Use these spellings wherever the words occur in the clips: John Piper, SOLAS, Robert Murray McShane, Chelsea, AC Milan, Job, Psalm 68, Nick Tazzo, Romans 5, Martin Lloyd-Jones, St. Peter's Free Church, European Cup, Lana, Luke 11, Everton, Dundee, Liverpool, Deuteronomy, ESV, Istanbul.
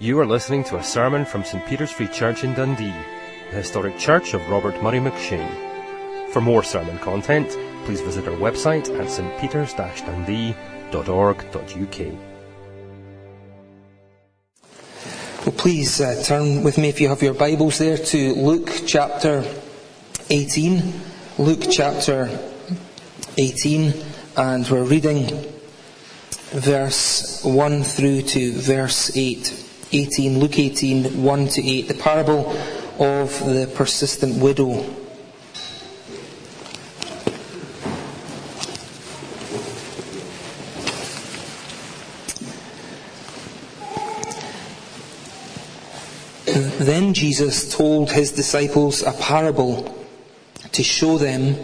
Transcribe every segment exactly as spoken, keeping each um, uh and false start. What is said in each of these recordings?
You are listening to a sermon from Saint Peter's Free Church in Dundee, the historic church of Robert Murray McShane. For more sermon content, please visit our website at s t peters dash dundee dot org dot u k. Well, please uh, turn with me, if you have your Bibles there, to Luke chapter eighteen. Luke chapter eighteen, and we're reading verse one through to verse eight. eighteen, Luke eighteen, one to eight. The parable of the persistent widow. Then Jesus told his disciples a parable to show them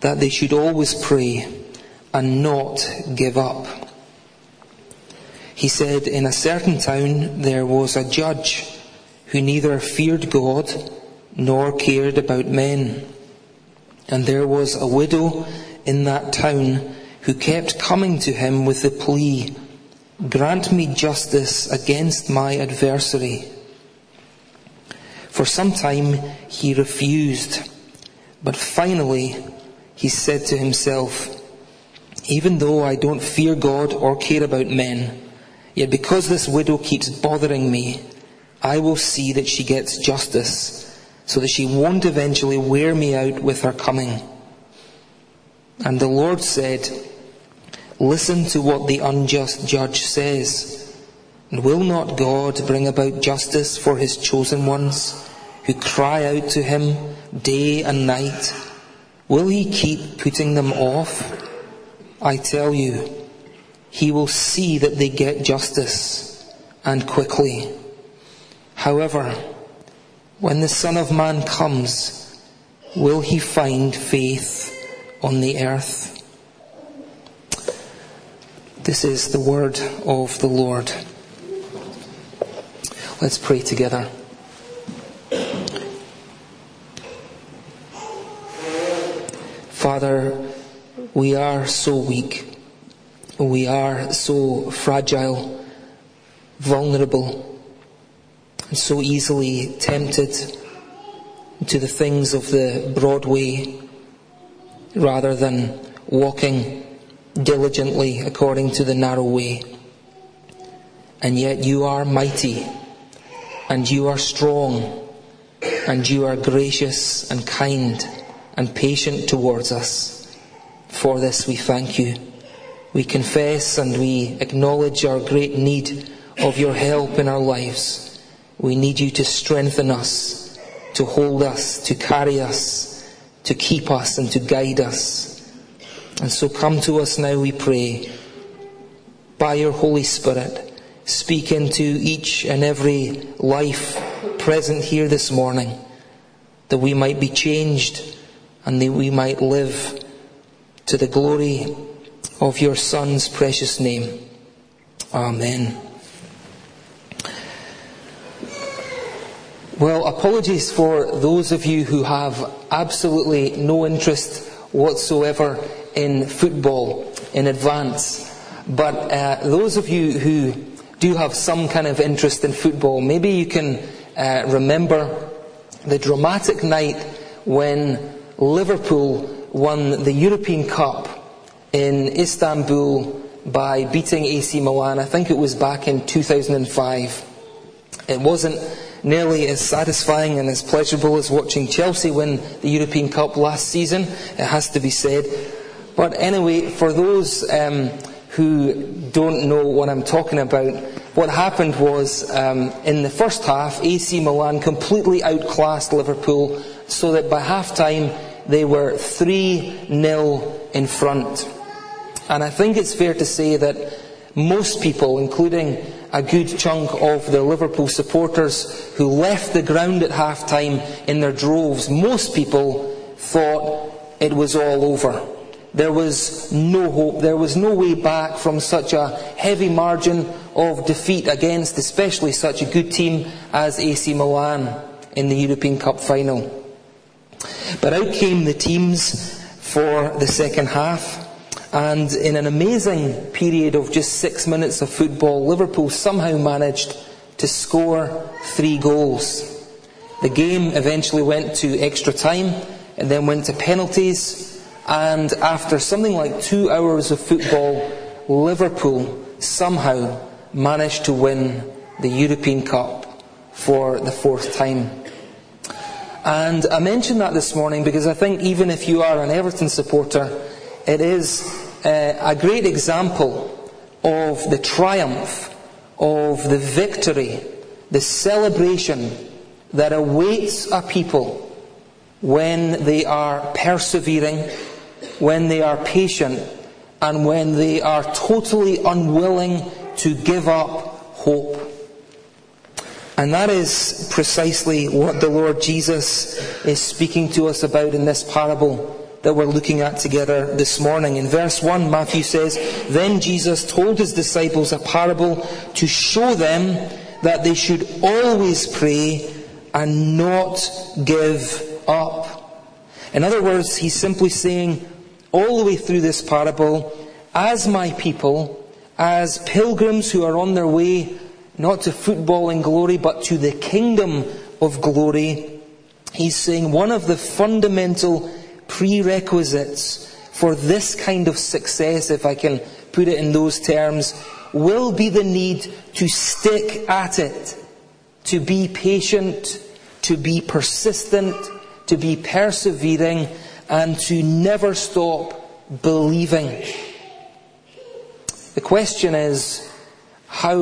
that they should always pray and not give up. He said, "In a certain town there was a judge who neither feared God nor cared about men. And there was a widow in that town who kept coming to him with the plea, 'Grant me justice against my adversary.' For some time he refused, but finally he said to himself, 'Even though I don't fear God or care about men, yet because this widow keeps bothering me, I will see that she gets justice, so that she won't eventually wear me out with her coming.' And the Lord said, 'Listen to what the unjust judge says. And will not God bring about justice for his chosen ones, who cry out to him day and night? Will he keep putting them off? I tell you, he will see that they get justice, and quickly. However, when the Son of Man comes, will he find faith on the earth?'" This is the word of the Lord. Let's pray together. Father, we are so weak. We are so fragile, vulnerable, and so easily tempted to the things of the broad way rather than walking diligently according to the narrow way. And yet you are mighty, and you are strong, and you are gracious and kind and patient towards us. For this we thank you. We confess and we acknowledge our great need of your help in our lives. We need you to strengthen us, to hold us, to carry us, to keep us and to guide us. And so come to us now, we pray. By your Holy Spirit, speak into each and every life present here this morning, that we might be changed and that we might live to the glory of of your Son's precious name. Amen. Well, apologies for those of you who have absolutely no interest whatsoever in football in advance. But uh, those of you who do have some kind of interest in football, maybe you can uh, remember the dramatic night when Liverpool won the European Cup in Istanbul by beating A C Milan. I think it was back in two thousand five. It wasn't nearly as satisfying and as pleasurable as watching Chelsea win the European Cup last season, it has to be said. But anyway, for those um, who don't know what I'm talking about, what happened was um, in the first half, A C Milan completely outclassed Liverpool, so that by half-time they were three nil in front. And I think it's fair to say that most people, including a good chunk of the Liverpool supporters who left the ground at half-time in their droves, most people thought it was all over. There was no hope. There was no way back from such a heavy margin of defeat against especially such a good team as A C Milan in the European Cup final. But out came the teams for the second half. And in an amazing period of just six minutes of football, Liverpool somehow managed to score three goals. The game eventually went to extra time and then went to penalties. And after something like two hours of football, Liverpool somehow managed to win the European Cup for the fourth time. And I mentioned that this morning because I think even if you are an Everton supporter, it is uh, a great example of the triumph, of the victory, the celebration that awaits a people when they are persevering, when they are patient, and when they are totally unwilling to give up hope. And that is precisely what the Lord Jesus is speaking to us about in this parable that we're looking at together this morning. In verse one, Matthew says, "Then Jesus told his disciples a parable to show them that they should always pray and not give up." In other words, he's simply saying, all the way through this parable, as my people, as pilgrims who are on their way, not to football and glory, but to the kingdom of glory, he's saying one of the fundamental prerequisites for this kind of success, if I can put it in those terms, will be the need to stick at it, to be patient, to be persistent, to be persevering, and to never stop believing. The question is, how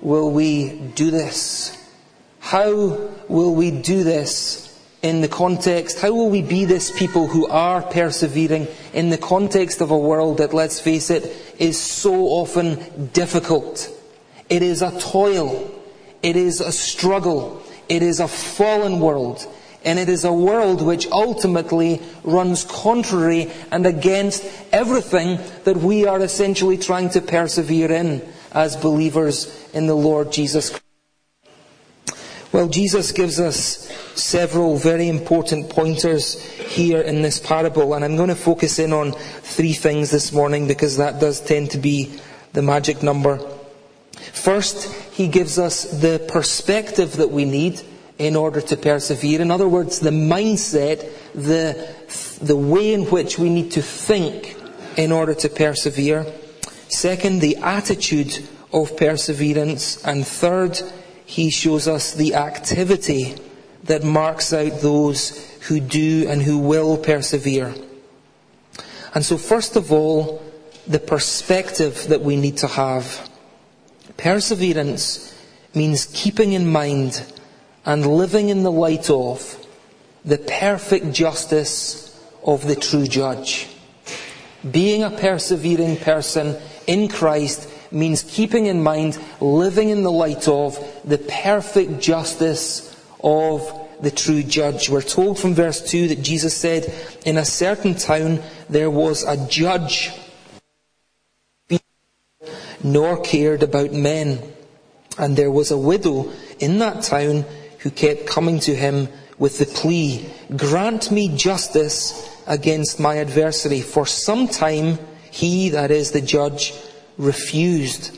will we do this? How will we do this in the context? How will we be this people who are persevering in the context of a world that, let's face it, is so often difficult? It is a toil. It is a struggle. It is a fallen world. And it is a world which ultimately runs contrary and against everything that we are essentially trying to persevere in as believers in the Lord Jesus Christ. Well, Jesus gives us several very important pointers here in this parable, and I'm going to focus in on three things this morning because that does tend to be the magic number. First, he gives us the perspective that we need in order to persevere. In other words, the mindset, the, the way in which we need to think in order to persevere. Second, the attitude of perseverance. And third, he shows us the activity that marks out those who do and who will persevere. And so first of all, the perspective that we need to have. Perseverance means keeping in mind and living in the light of the perfect justice of the true judge. Being a persevering person in Christ means keeping in mind, living in the light of the perfect justice of the true judge. We're told from verse two that Jesus said, "In a certain town there was a judge, nor cared about men. And there was a widow in that town who kept coming to him with the plea, 'Grant me justice against my adversary.' For some time he," that is the judge, "refused."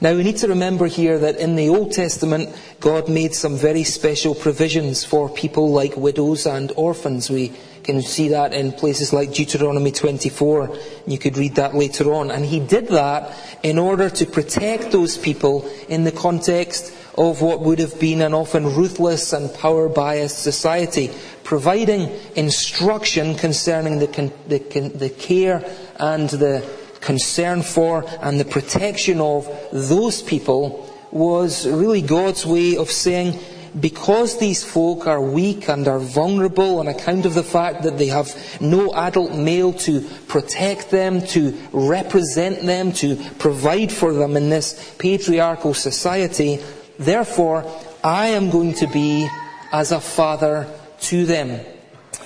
Now we need to remember here that in the Old Testament, God made some very special provisions for people like widows and orphans. We can see that in places like Deuteronomy twenty-four. You could read that later on. And he did that in order to protect those people in the context of what would have been an often ruthless and power-biased society, providing instruction concerning the, con- the, con- the care and the concern for and the protection of those people was really God's way of saying, because these folk are weak and are vulnerable on account of the fact that they have no adult male to protect them, to represent them, to provide for them in this patriarchal society, therefore I am going to be as a father to them,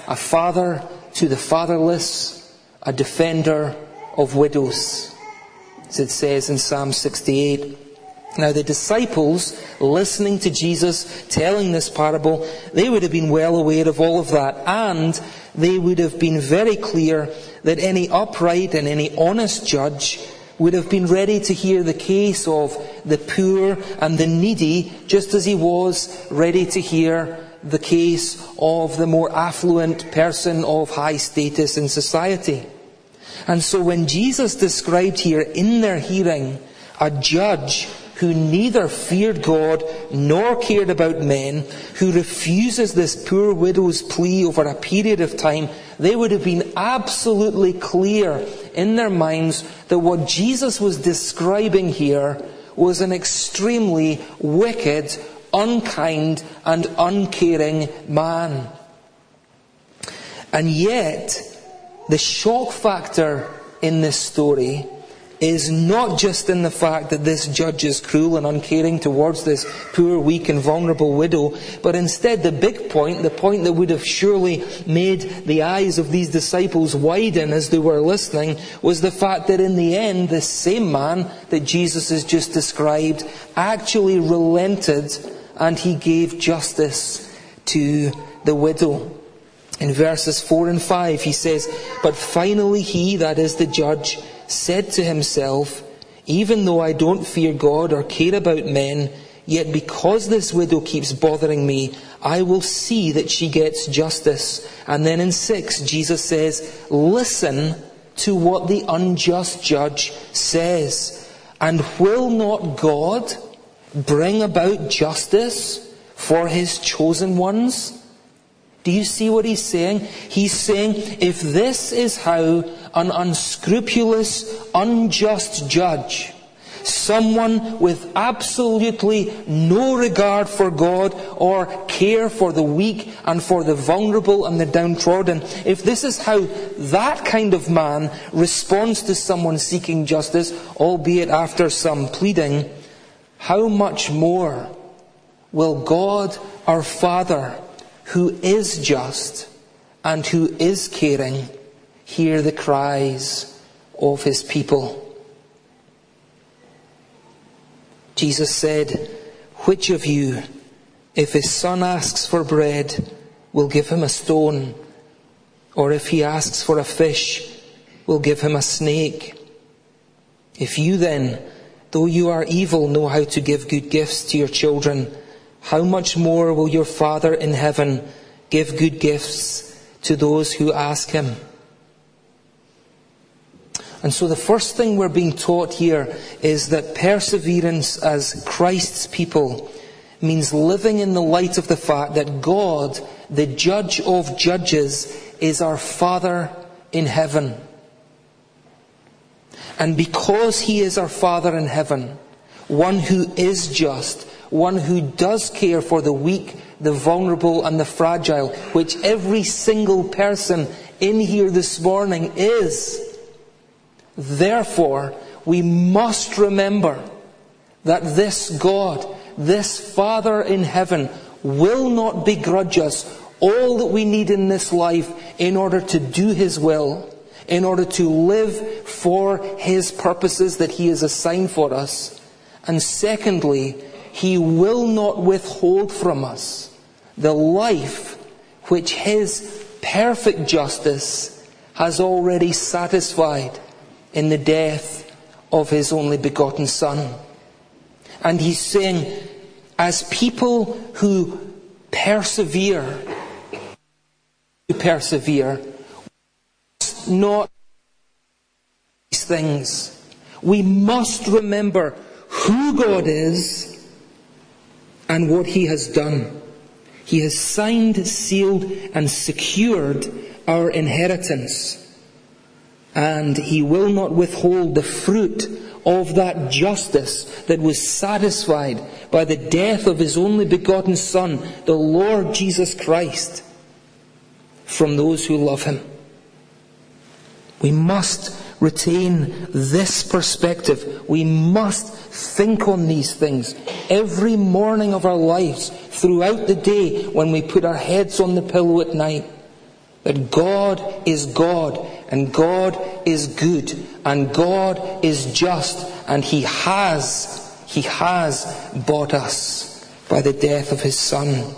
a father to the fatherless, a defender of widows, as it says in Psalm sixty-eight. Now the disciples, listening to Jesus telling this parable, they would have been well aware of all of that, and they would have been very clear that any upright and any honest judge would have been ready to hear the case of the poor and the needy, just as he was ready to hear the case of the more affluent person of high status in society. And so when Jesus described here in their hearing a judge who neither feared God nor cared about men, who refuses this poor widow's plea over a period of time, they would have been absolutely clear in their minds that what Jesus was describing here was an extremely wicked, unkind and uncaring man. And yet, the shock factor in this story is not just in the fact that this judge is cruel and uncaring towards this poor, weak and vulnerable widow, but instead the big point, the point that would have surely made the eyes of these disciples widen as they were listening, was the fact that in the end, this same man that Jesus has just described actually relented and he gave justice to the widow. In verses four and five he says, "But finally he," that is the judge, "said to himself, even though I don't fear God or care about men, yet because this widow keeps bothering me, I will see that she gets justice." And then in six, Jesus says, "Listen to what the unjust judge says. And will not God bring about justice for his chosen ones?" Do you see what he's saying? He's saying, if this is how an unscrupulous, unjust judge, someone with absolutely no regard for God or care for the weak and for the vulnerable and the downtrodden, if this is how that kind of man responds to someone seeking justice, albeit after some pleading, how much more will God our Father, who is just and who is caring, hear the cries of his people? Jesus said, "Which of you, if his son asks for bread, will give him a stone? Or if he asks for a fish, will give him a snake? If you then, though you are evil, know how to give good gifts to your children, how much more will your Father in heaven give good gifts to those who ask him?" And so the first thing we're being taught here is that perseverance as Christ's people means living in the light of the fact that God, the judge of judges, is our Father in heaven. And because he is our Father in heaven, one who is just, one who does care for the weak, the vulnerable and the fragile, which every single person in here this morning is. Therefore, we must remember that this God, this Father in heaven, will not begrudge us all that we need in this life in order to do his will, in order to live for his purposes that he has assigned for us. And secondly, he will not withhold from us the life which his perfect justice has already satisfied in the death of his only begotten Son. And he's saying, as people who persevere, who persevere, we must not these things. We must remember who God is and what he has done. He has signed, sealed, and secured our inheritance. And he will not withhold the fruit of that justice that was satisfied by the death of his only begotten Son, the Lord Jesus Christ, from those who love him. We must retain this perspective. We must think on these things every morning of our lives, throughout the day, when we put our heads on the pillow at night. That God is God, and God is good, and God is just, and He has, He has bought us by the death of His Son.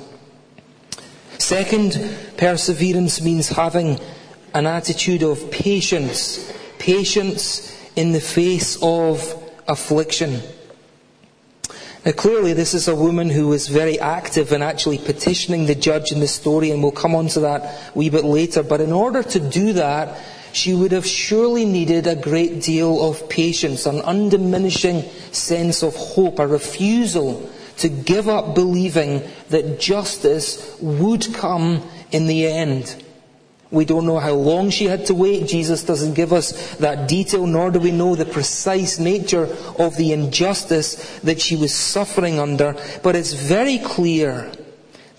Second, perseverance means having an attitude of patience. Patience in the face of affliction. Now clearly this is a woman who was very active in actually petitioning the judge in the story, and we'll come on to that a wee bit later. But in order to do that, she would have surely needed a great deal of patience, an undiminishing sense of hope, a refusal to give up believing that justice would come in the end. We don't know how long she had to wait. Jesus doesn't give us that detail, nor do we know the precise nature of the injustice that she was suffering under. But it's very clear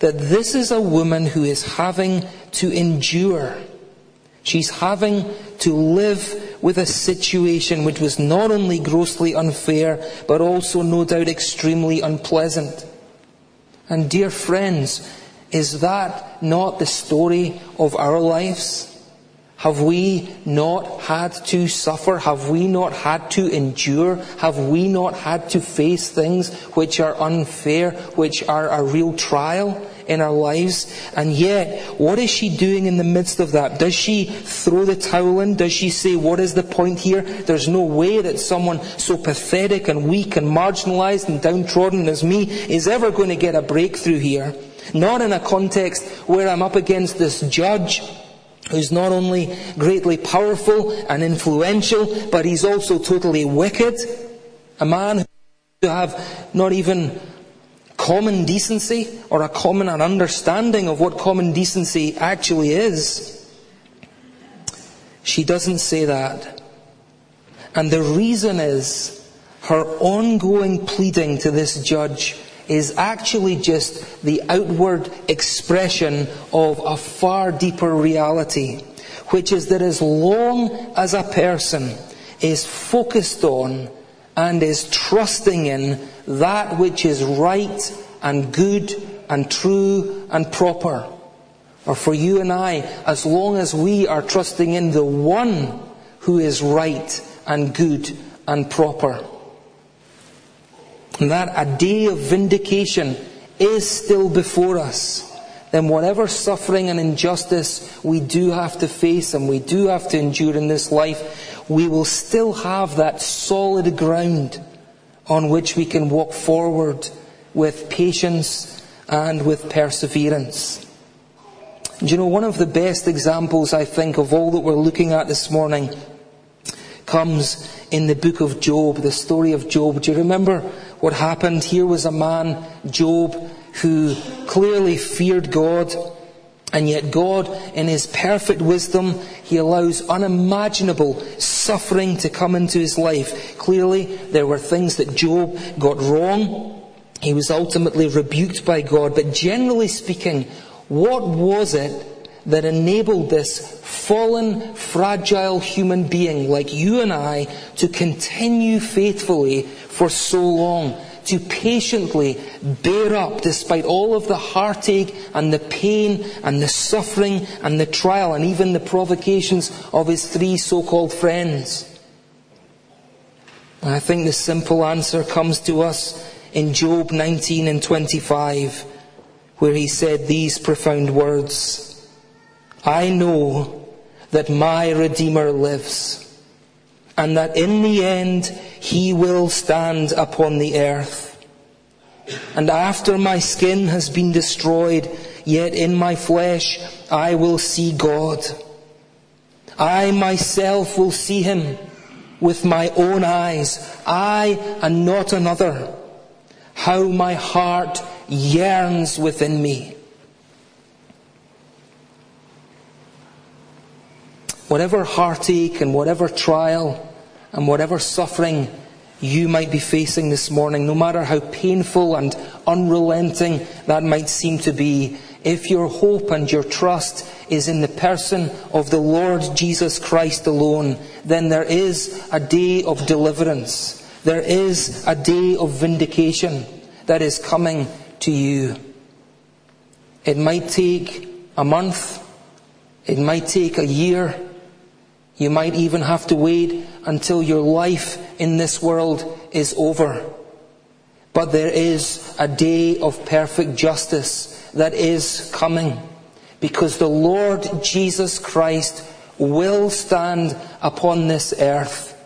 that this is a woman who is having to endure. She's having to live with a situation which was not only grossly unfair, but also no doubt extremely unpleasant. And dear friends, is that not the story of our lives? Have we not had to suffer? Have we not had to endure? Have we not had to face things which are unfair, which are a real trial in our lives? And yet, what is she doing in the midst of that? Does she throw the towel in? Does she say, what is the point here? There's no way that someone so pathetic and weak and marginalized and downtrodden as me is ever going to get a breakthrough here. Not in a context where I'm up against this judge who's not only greatly powerful and influential, but he's also totally wicked. A man who have not even common decency or a common understanding of what common decency actually is. She doesn't say that. And the reason is her ongoing pleading to this judge is actually just the outward expression of a far deeper reality, which is that as long as a person is focused on and is trusting in that which is right and good and true and proper, or for you and I, as long as we are trusting in the one who is right and good and proper, and that a day of vindication is still before us, then whatever suffering and injustice we do have to face and we do have to endure in this life, we will still have that solid ground on which we can walk forward with patience and with perseverance. And you know, one of the best examples, I think, of all that we're looking at this morning comes in the book of Job, the story of Job. Do you remember what happened? Here was a man, Job, who clearly feared God, and yet God, in his perfect wisdom, he allows unimaginable suffering to come into his life. Clearly, there were things that Job got wrong. He was ultimately rebuked by God. But generally speaking, what was it that enabled this fallen, fragile human being like you and I to continue faithfully for so long, to patiently bear up despite all of the heartache and the pain and the suffering and the trial and even the provocations of his three so-called friends? And I think the simple answer comes to us in Job nineteen and twenty-five, where he said these profound words: I know that my Redeemer lives, and that in the end he will stand upon the earth. And after my skin has been destroyed, yet in my flesh I will see God. I myself will see him with my own eyes, I and not another. How my heart yearns within me. Whatever heartache and whatever trial and whatever suffering you might be facing this morning, no matter how painful and unrelenting that might seem to be, if your hope and your trust is in the person of the Lord Jesus Christ alone, then there is a day of deliverance. There is a day of vindication that is coming to you. It might take a month. It might take a year. You might even have to wait until your life in this world is over. But there is a day of perfect justice that is coming, because the Lord Jesus Christ will stand upon this earth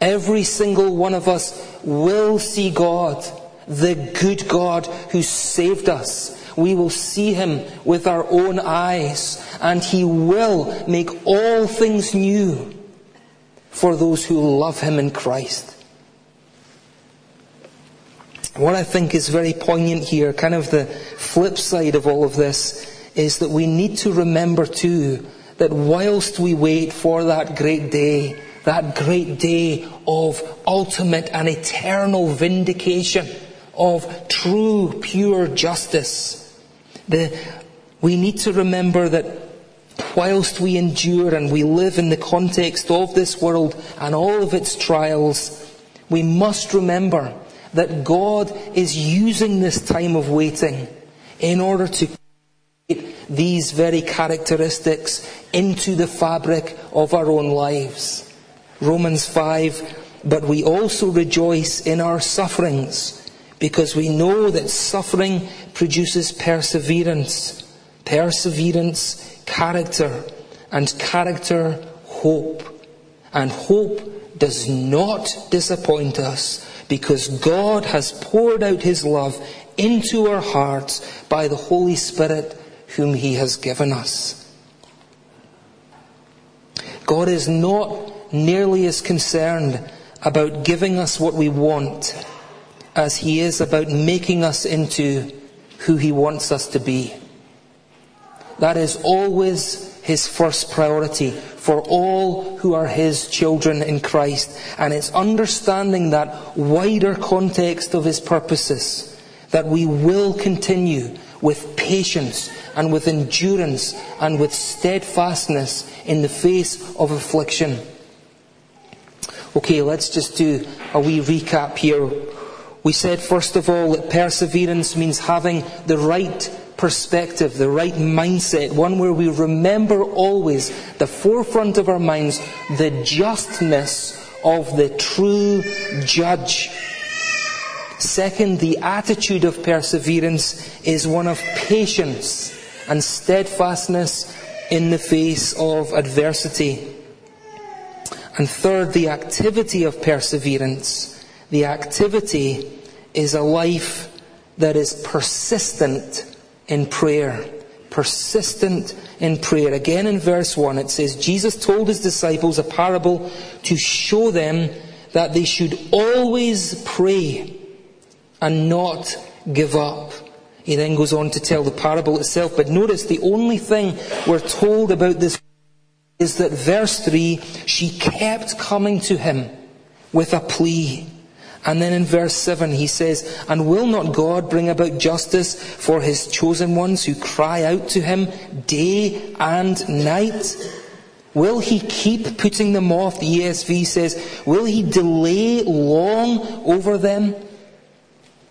Every single one of us will see God, the good God who saved us. We will see him with our own eyes, and he will make all things new for those who love him in Christ. What I think is very poignant here, kind of the flip side of all of this, is that we need to remember too that whilst we wait for that great day, that great day of ultimate and eternal vindication, of true, pure justice, the, we need to remember that whilst we endure and we live in the context of this world and all of its trials, we must remember that God is using this time of waiting in order to create these very characteristics into the fabric of our own lives. Romans five, but we also rejoice in our sufferings, because we know that suffering produces perseverance. Perseverance, character. And character, hope. And hope does not disappoint us, because God has poured out his love into our hearts by the Holy Spirit whom he has given us. God is not nearly as concerned about giving us what we want as he is about making us into who he wants us to be. That is always his first priority for all who are his children in Christ. And it's understanding that wider context of his purposes that we will continue with patience and with endurance and with steadfastness in the face of affliction. Okay, let's just do a wee recap here. We said, first of all, that perseverance means having the right perspective, the right mindset, one where we remember always the forefront of our minds, the justness of the true judge. Second, the attitude of perseverance is one of patience and steadfastness in the face of adversity. And third, the activity of perseverance. The activity is a life that is persistent in prayer. Persistent in prayer. Again in verse one it says, Jesus told his disciples a parable to show them that they should always pray and not give up. He then goes on to tell the parable itself. But notice the only thing we're told about this is that verse three, she kept coming to him with a plea. And then in verse seven he says, and will not God bring about justice for his chosen ones who cry out to him day and night? Will he keep putting them off? The E S V says, will he delay long over them?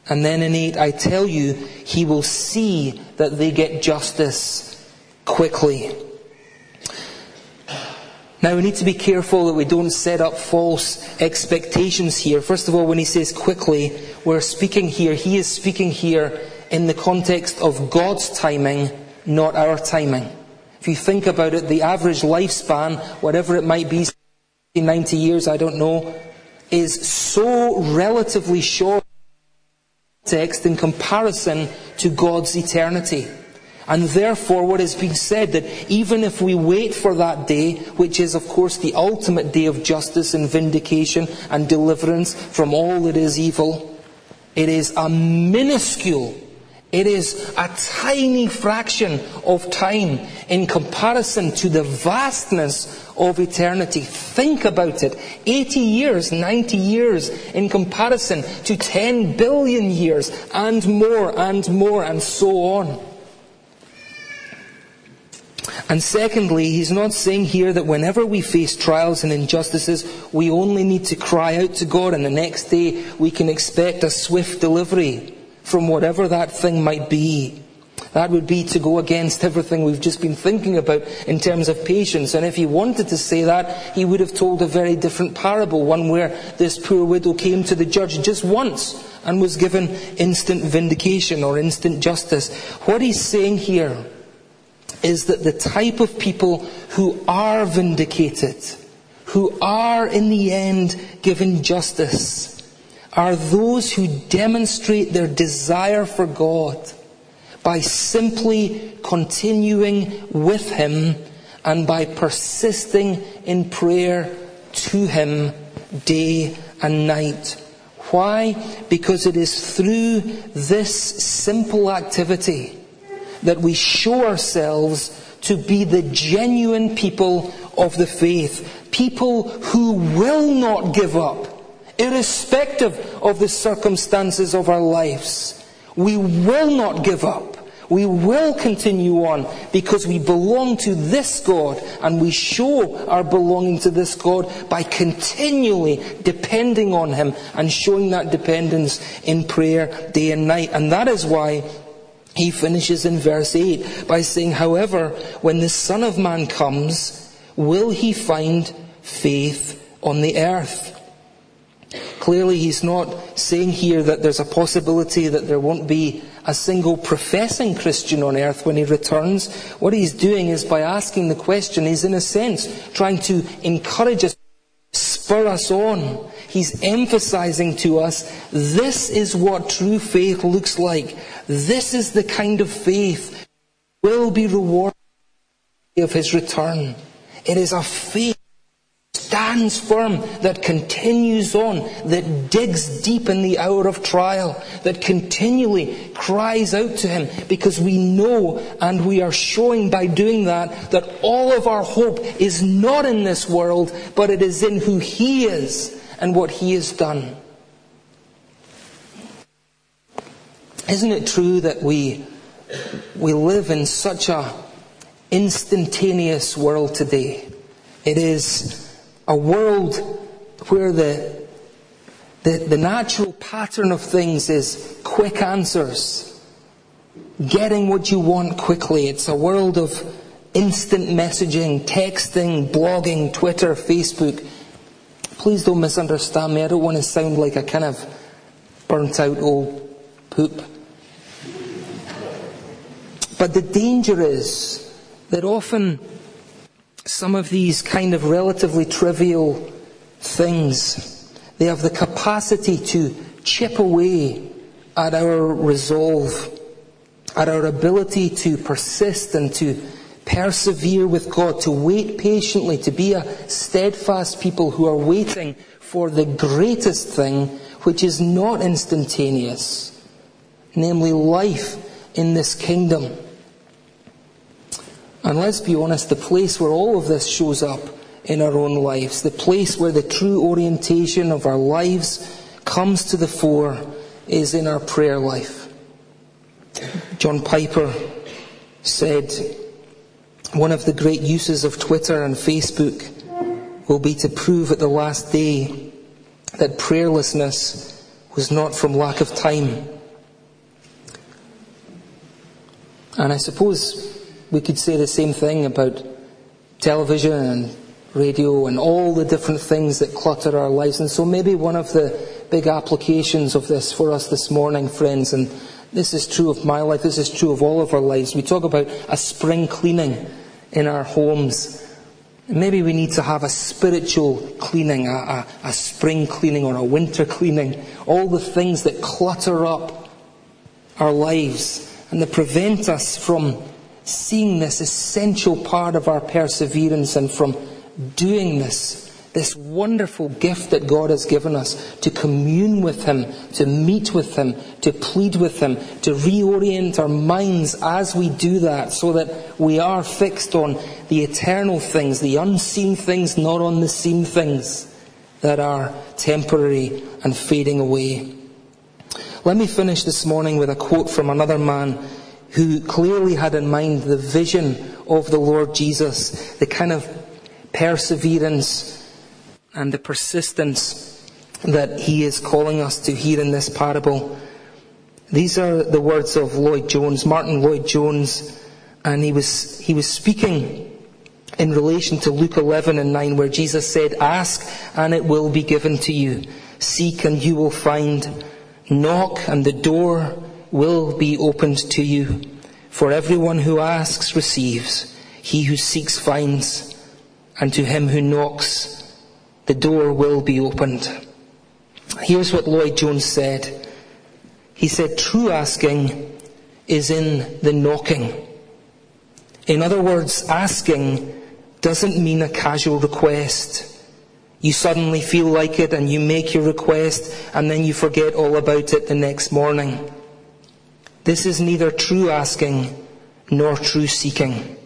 And then in eight, I tell you, he will see that they get justice quickly. Now we need to be careful that we don't set up false expectations here. First of all, when he says quickly, we're speaking here, he is speaking here in the context of God's timing, not our timing. If you think about it, the average lifespan, whatever it might be, ninety years, I don't know, is so relatively short in comparison to God's eternity. And therefore, what is being said, that even if we wait for that day, which is of course the ultimate day of justice and vindication and deliverance from all that is evil, it is a minuscule, it is a tiny fraction of time in comparison to the vastness of eternity. Think about it. eighty years, ninety years in comparison to ten billion years and more and more and so on. And secondly, he's not saying here that whenever we face trials and injustices, we only need to cry out to God and the next day we can expect a swift delivery from whatever that thing might be. That would be to go against everything we've just been thinking about in terms of patience. And if he wanted to say that, he would have told a very different parable, one where this poor widow came to the judge just once and was given instant vindication or instant justice. What he's saying here is that the type of people who are vindicated, who are in the end given justice are those who demonstrate their desire for God by simply continuing with Him and by persisting in prayer to Him day and night. Why? Because it is through this simple activity that we show ourselves to be the genuine people of the faith. People who will not give up, irrespective of the circumstances of our lives. We will not give up. We will continue on because we belong to this God, and we show our belonging to this God by continually depending on Him and showing that dependence in prayer day and night. And that is why he finishes in verse eight by saying, however, when the Son of Man comes, will He find faith on the earth? Clearly he's not saying here that there's a possibility that there won't be a single professing Christian on earth when He returns. What he's doing is, by asking the question, he's in a sense trying to encourage us, spur us on. He's emphasizing to us, this is what true faith looks like. This is the kind of faith that will be rewarded of His return. It is a faith stands firm, that continues on, that digs deep in the hour of trial, that continually cries out to Him, because we know and we are showing by doing that that all of our hope is not in this world, but it is in who He is and what He has done. Isn't it true that we we live in such a instantaneous world today? It is a world where the, the the natural pattern of things is quick answers. Getting what you want quickly. It's a world of instant messaging, texting, blogging, Twitter, Facebook. Please don't misunderstand me. I don't want to sound like a kind of burnt out old poop. But the danger is that often some of these kind of relatively trivial things, they have the capacity to chip away at our resolve, at our ability to persist and to persevere with God, to wait patiently, to be a steadfast people who are waiting for the greatest thing, which is not instantaneous, namely life in this kingdom. And let's be honest, the place where all of this shows up in our own lives, the place where the true orientation of our lives comes to the fore, is in our prayer life. John Piper said, one of the great uses of Twitter and Facebook will be to prove at the last day that prayerlessness was not from lack of time. And I suppose we could say the same thing about television and radio and all the different things that clutter our lives. And so maybe one of the big applications of this for us this morning, friends, and this is true of my life, this is true of all of our lives, we talk about a spring cleaning in our homes. Maybe we need to have a spiritual cleaning, a, a, a spring cleaning or a winter cleaning. All the things that clutter up our lives and that prevent us from seeing this essential part of our perseverance and from doing this, this wonderful gift that God has given us, to commune with Him, to meet with Him, to plead with Him, to reorient our minds as we do that, so that we are fixed on the eternal things, the unseen things, not on the seen things that are temporary and fading away. Let me finish this morning with a quote from another man who clearly had in mind the vision of the Lord Jesus, the kind of perseverance and the persistence that He is calling us to here in this parable. These are the words of Lloyd-Jones, Martin Lloyd-Jones, and he was he was speaking in relation to Luke eleven and nine, where Jesus said, ask and it will be given to you. Seek and you will find. Knock and the door will be opened to you. For everyone who asks receives, he who seeks finds, and to him who knocks the door will be opened. Here's what Lloyd-Jones said. He said, true asking is in the knocking. In other words, asking doesn't mean a casual request. You suddenly feel like it and you make your request and then you forget all about it the next morning. This is neither true asking nor true seeking.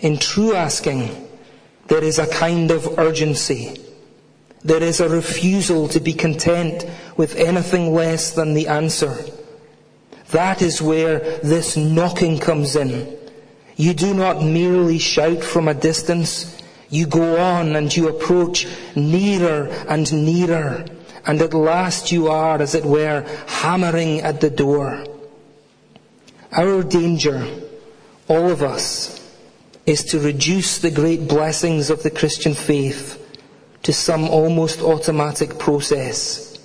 In true asking, there is a kind of urgency. There is a refusal to be content with anything less than the answer. That is where this knocking comes in. You do not merely shout from a distance. You go on and you approach nearer and nearer, and at last you are, as it were, hammering at the door. Our danger, all of us, is to reduce the great blessings of the Christian faith to some almost automatic process,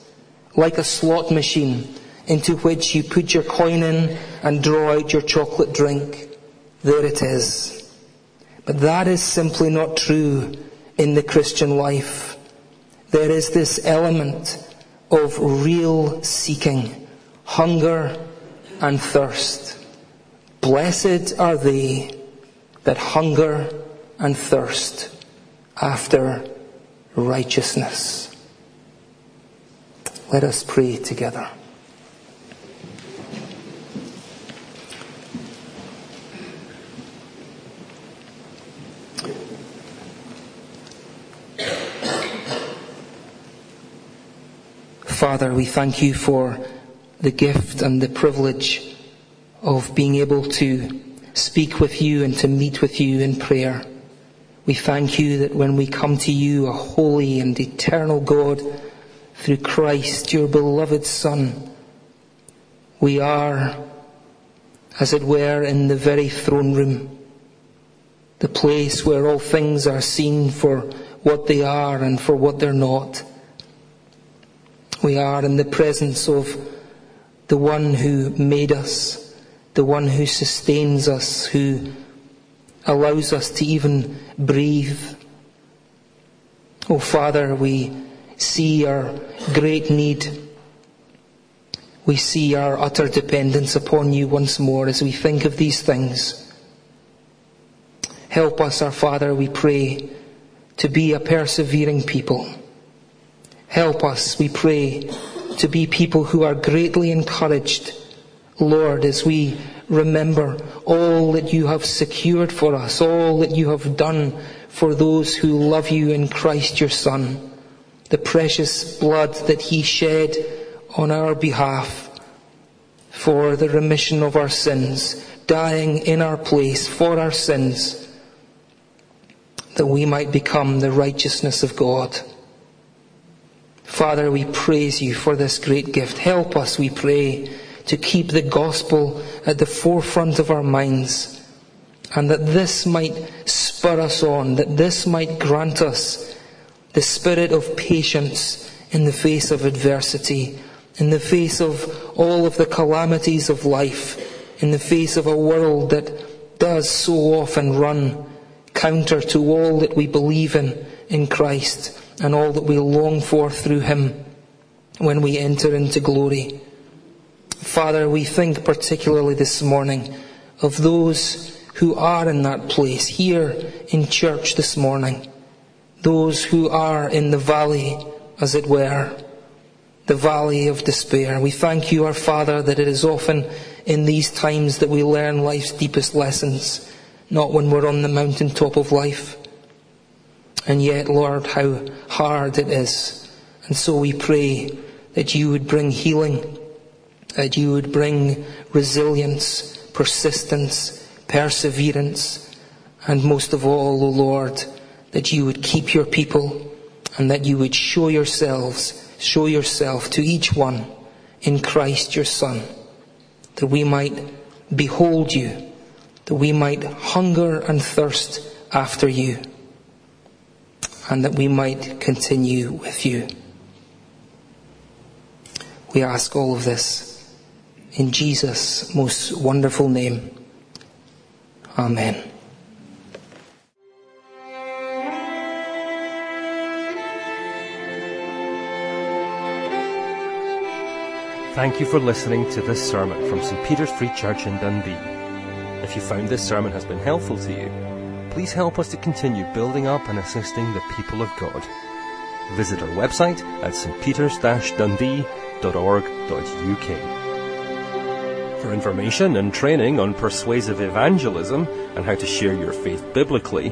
like a slot machine into which you put your coin in and draw out your chocolate drink. There it is. But that is simply not true in the Christian life. There is this element of real seeking, hunger and thirst. Blessed are they that hunger and thirst after righteousness. Let us pray together. Father, we thank you for the gift and the privilege of being able to speak with you and to meet with you in prayer. We thank you that when we come to you, a holy and eternal God, through Christ, your beloved Son, we are, as it were, in the very throne room, the place where all things are seen for what they are and for what they're not. We are in the presence of the one who made us, the one who sustains us, who allows us to even breathe. Oh Father, we see our great need. We see our utter dependence upon you once more as we think of these things. Help us, our Father, we pray, to be a persevering people. Help us, we pray, to be people who are greatly encouraged, Lord, as we remember all that you have secured for us, all that you have done for those who love you in Christ your Son, the precious blood that he shed on our behalf for the remission of our sins, dying in our place for our sins, that we might become the righteousness of God. Father, we praise you for this great gift. Help us, we pray, to keep the gospel at the forefront of our minds, and that this might spur us on, that this might grant us the spirit of patience in the face of adversity, in the face of all of the calamities of life, in the face of a world that does so often run counter to all that we believe in in Christ, and all that we long for through him when we enter into glory. Father, we think particularly this morning of those who are in that place here in church this morning, those who are in the valley, as it were, the valley of despair. We thank you, our Father, that it is often in these times that we learn life's deepest lessons, not when we're on the mountaintop of life. And yet, Lord, how hard it is. And so we pray that you would bring healing, that you would bring resilience, persistence, perseverance, and most of all, O Lord, that you would keep your people and that you would show yourselves, show yourself to each one in Christ your Son, that we might behold you, that we might hunger and thirst after you, and that we might continue with you. We ask all of this in Jesus' most wonderful name. Amen. Thank you for listening to this sermon from Saint Peter's Free Church in Dundee. If you found this sermon has been helpful to you, please help us to continue building up and assisting the people of God. Visit our website at s t peters dash dundee dot org dot u k. For information and training on persuasive evangelism and how to share your faith biblically,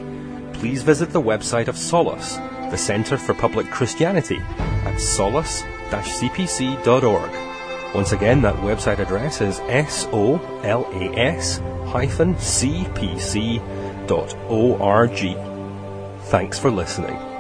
please visit the website of SOLAS, the Centre for Public Christianity, at solas dash c p c dot org. Once again, that website address is solas dash c p c dot org. Thanks for listening.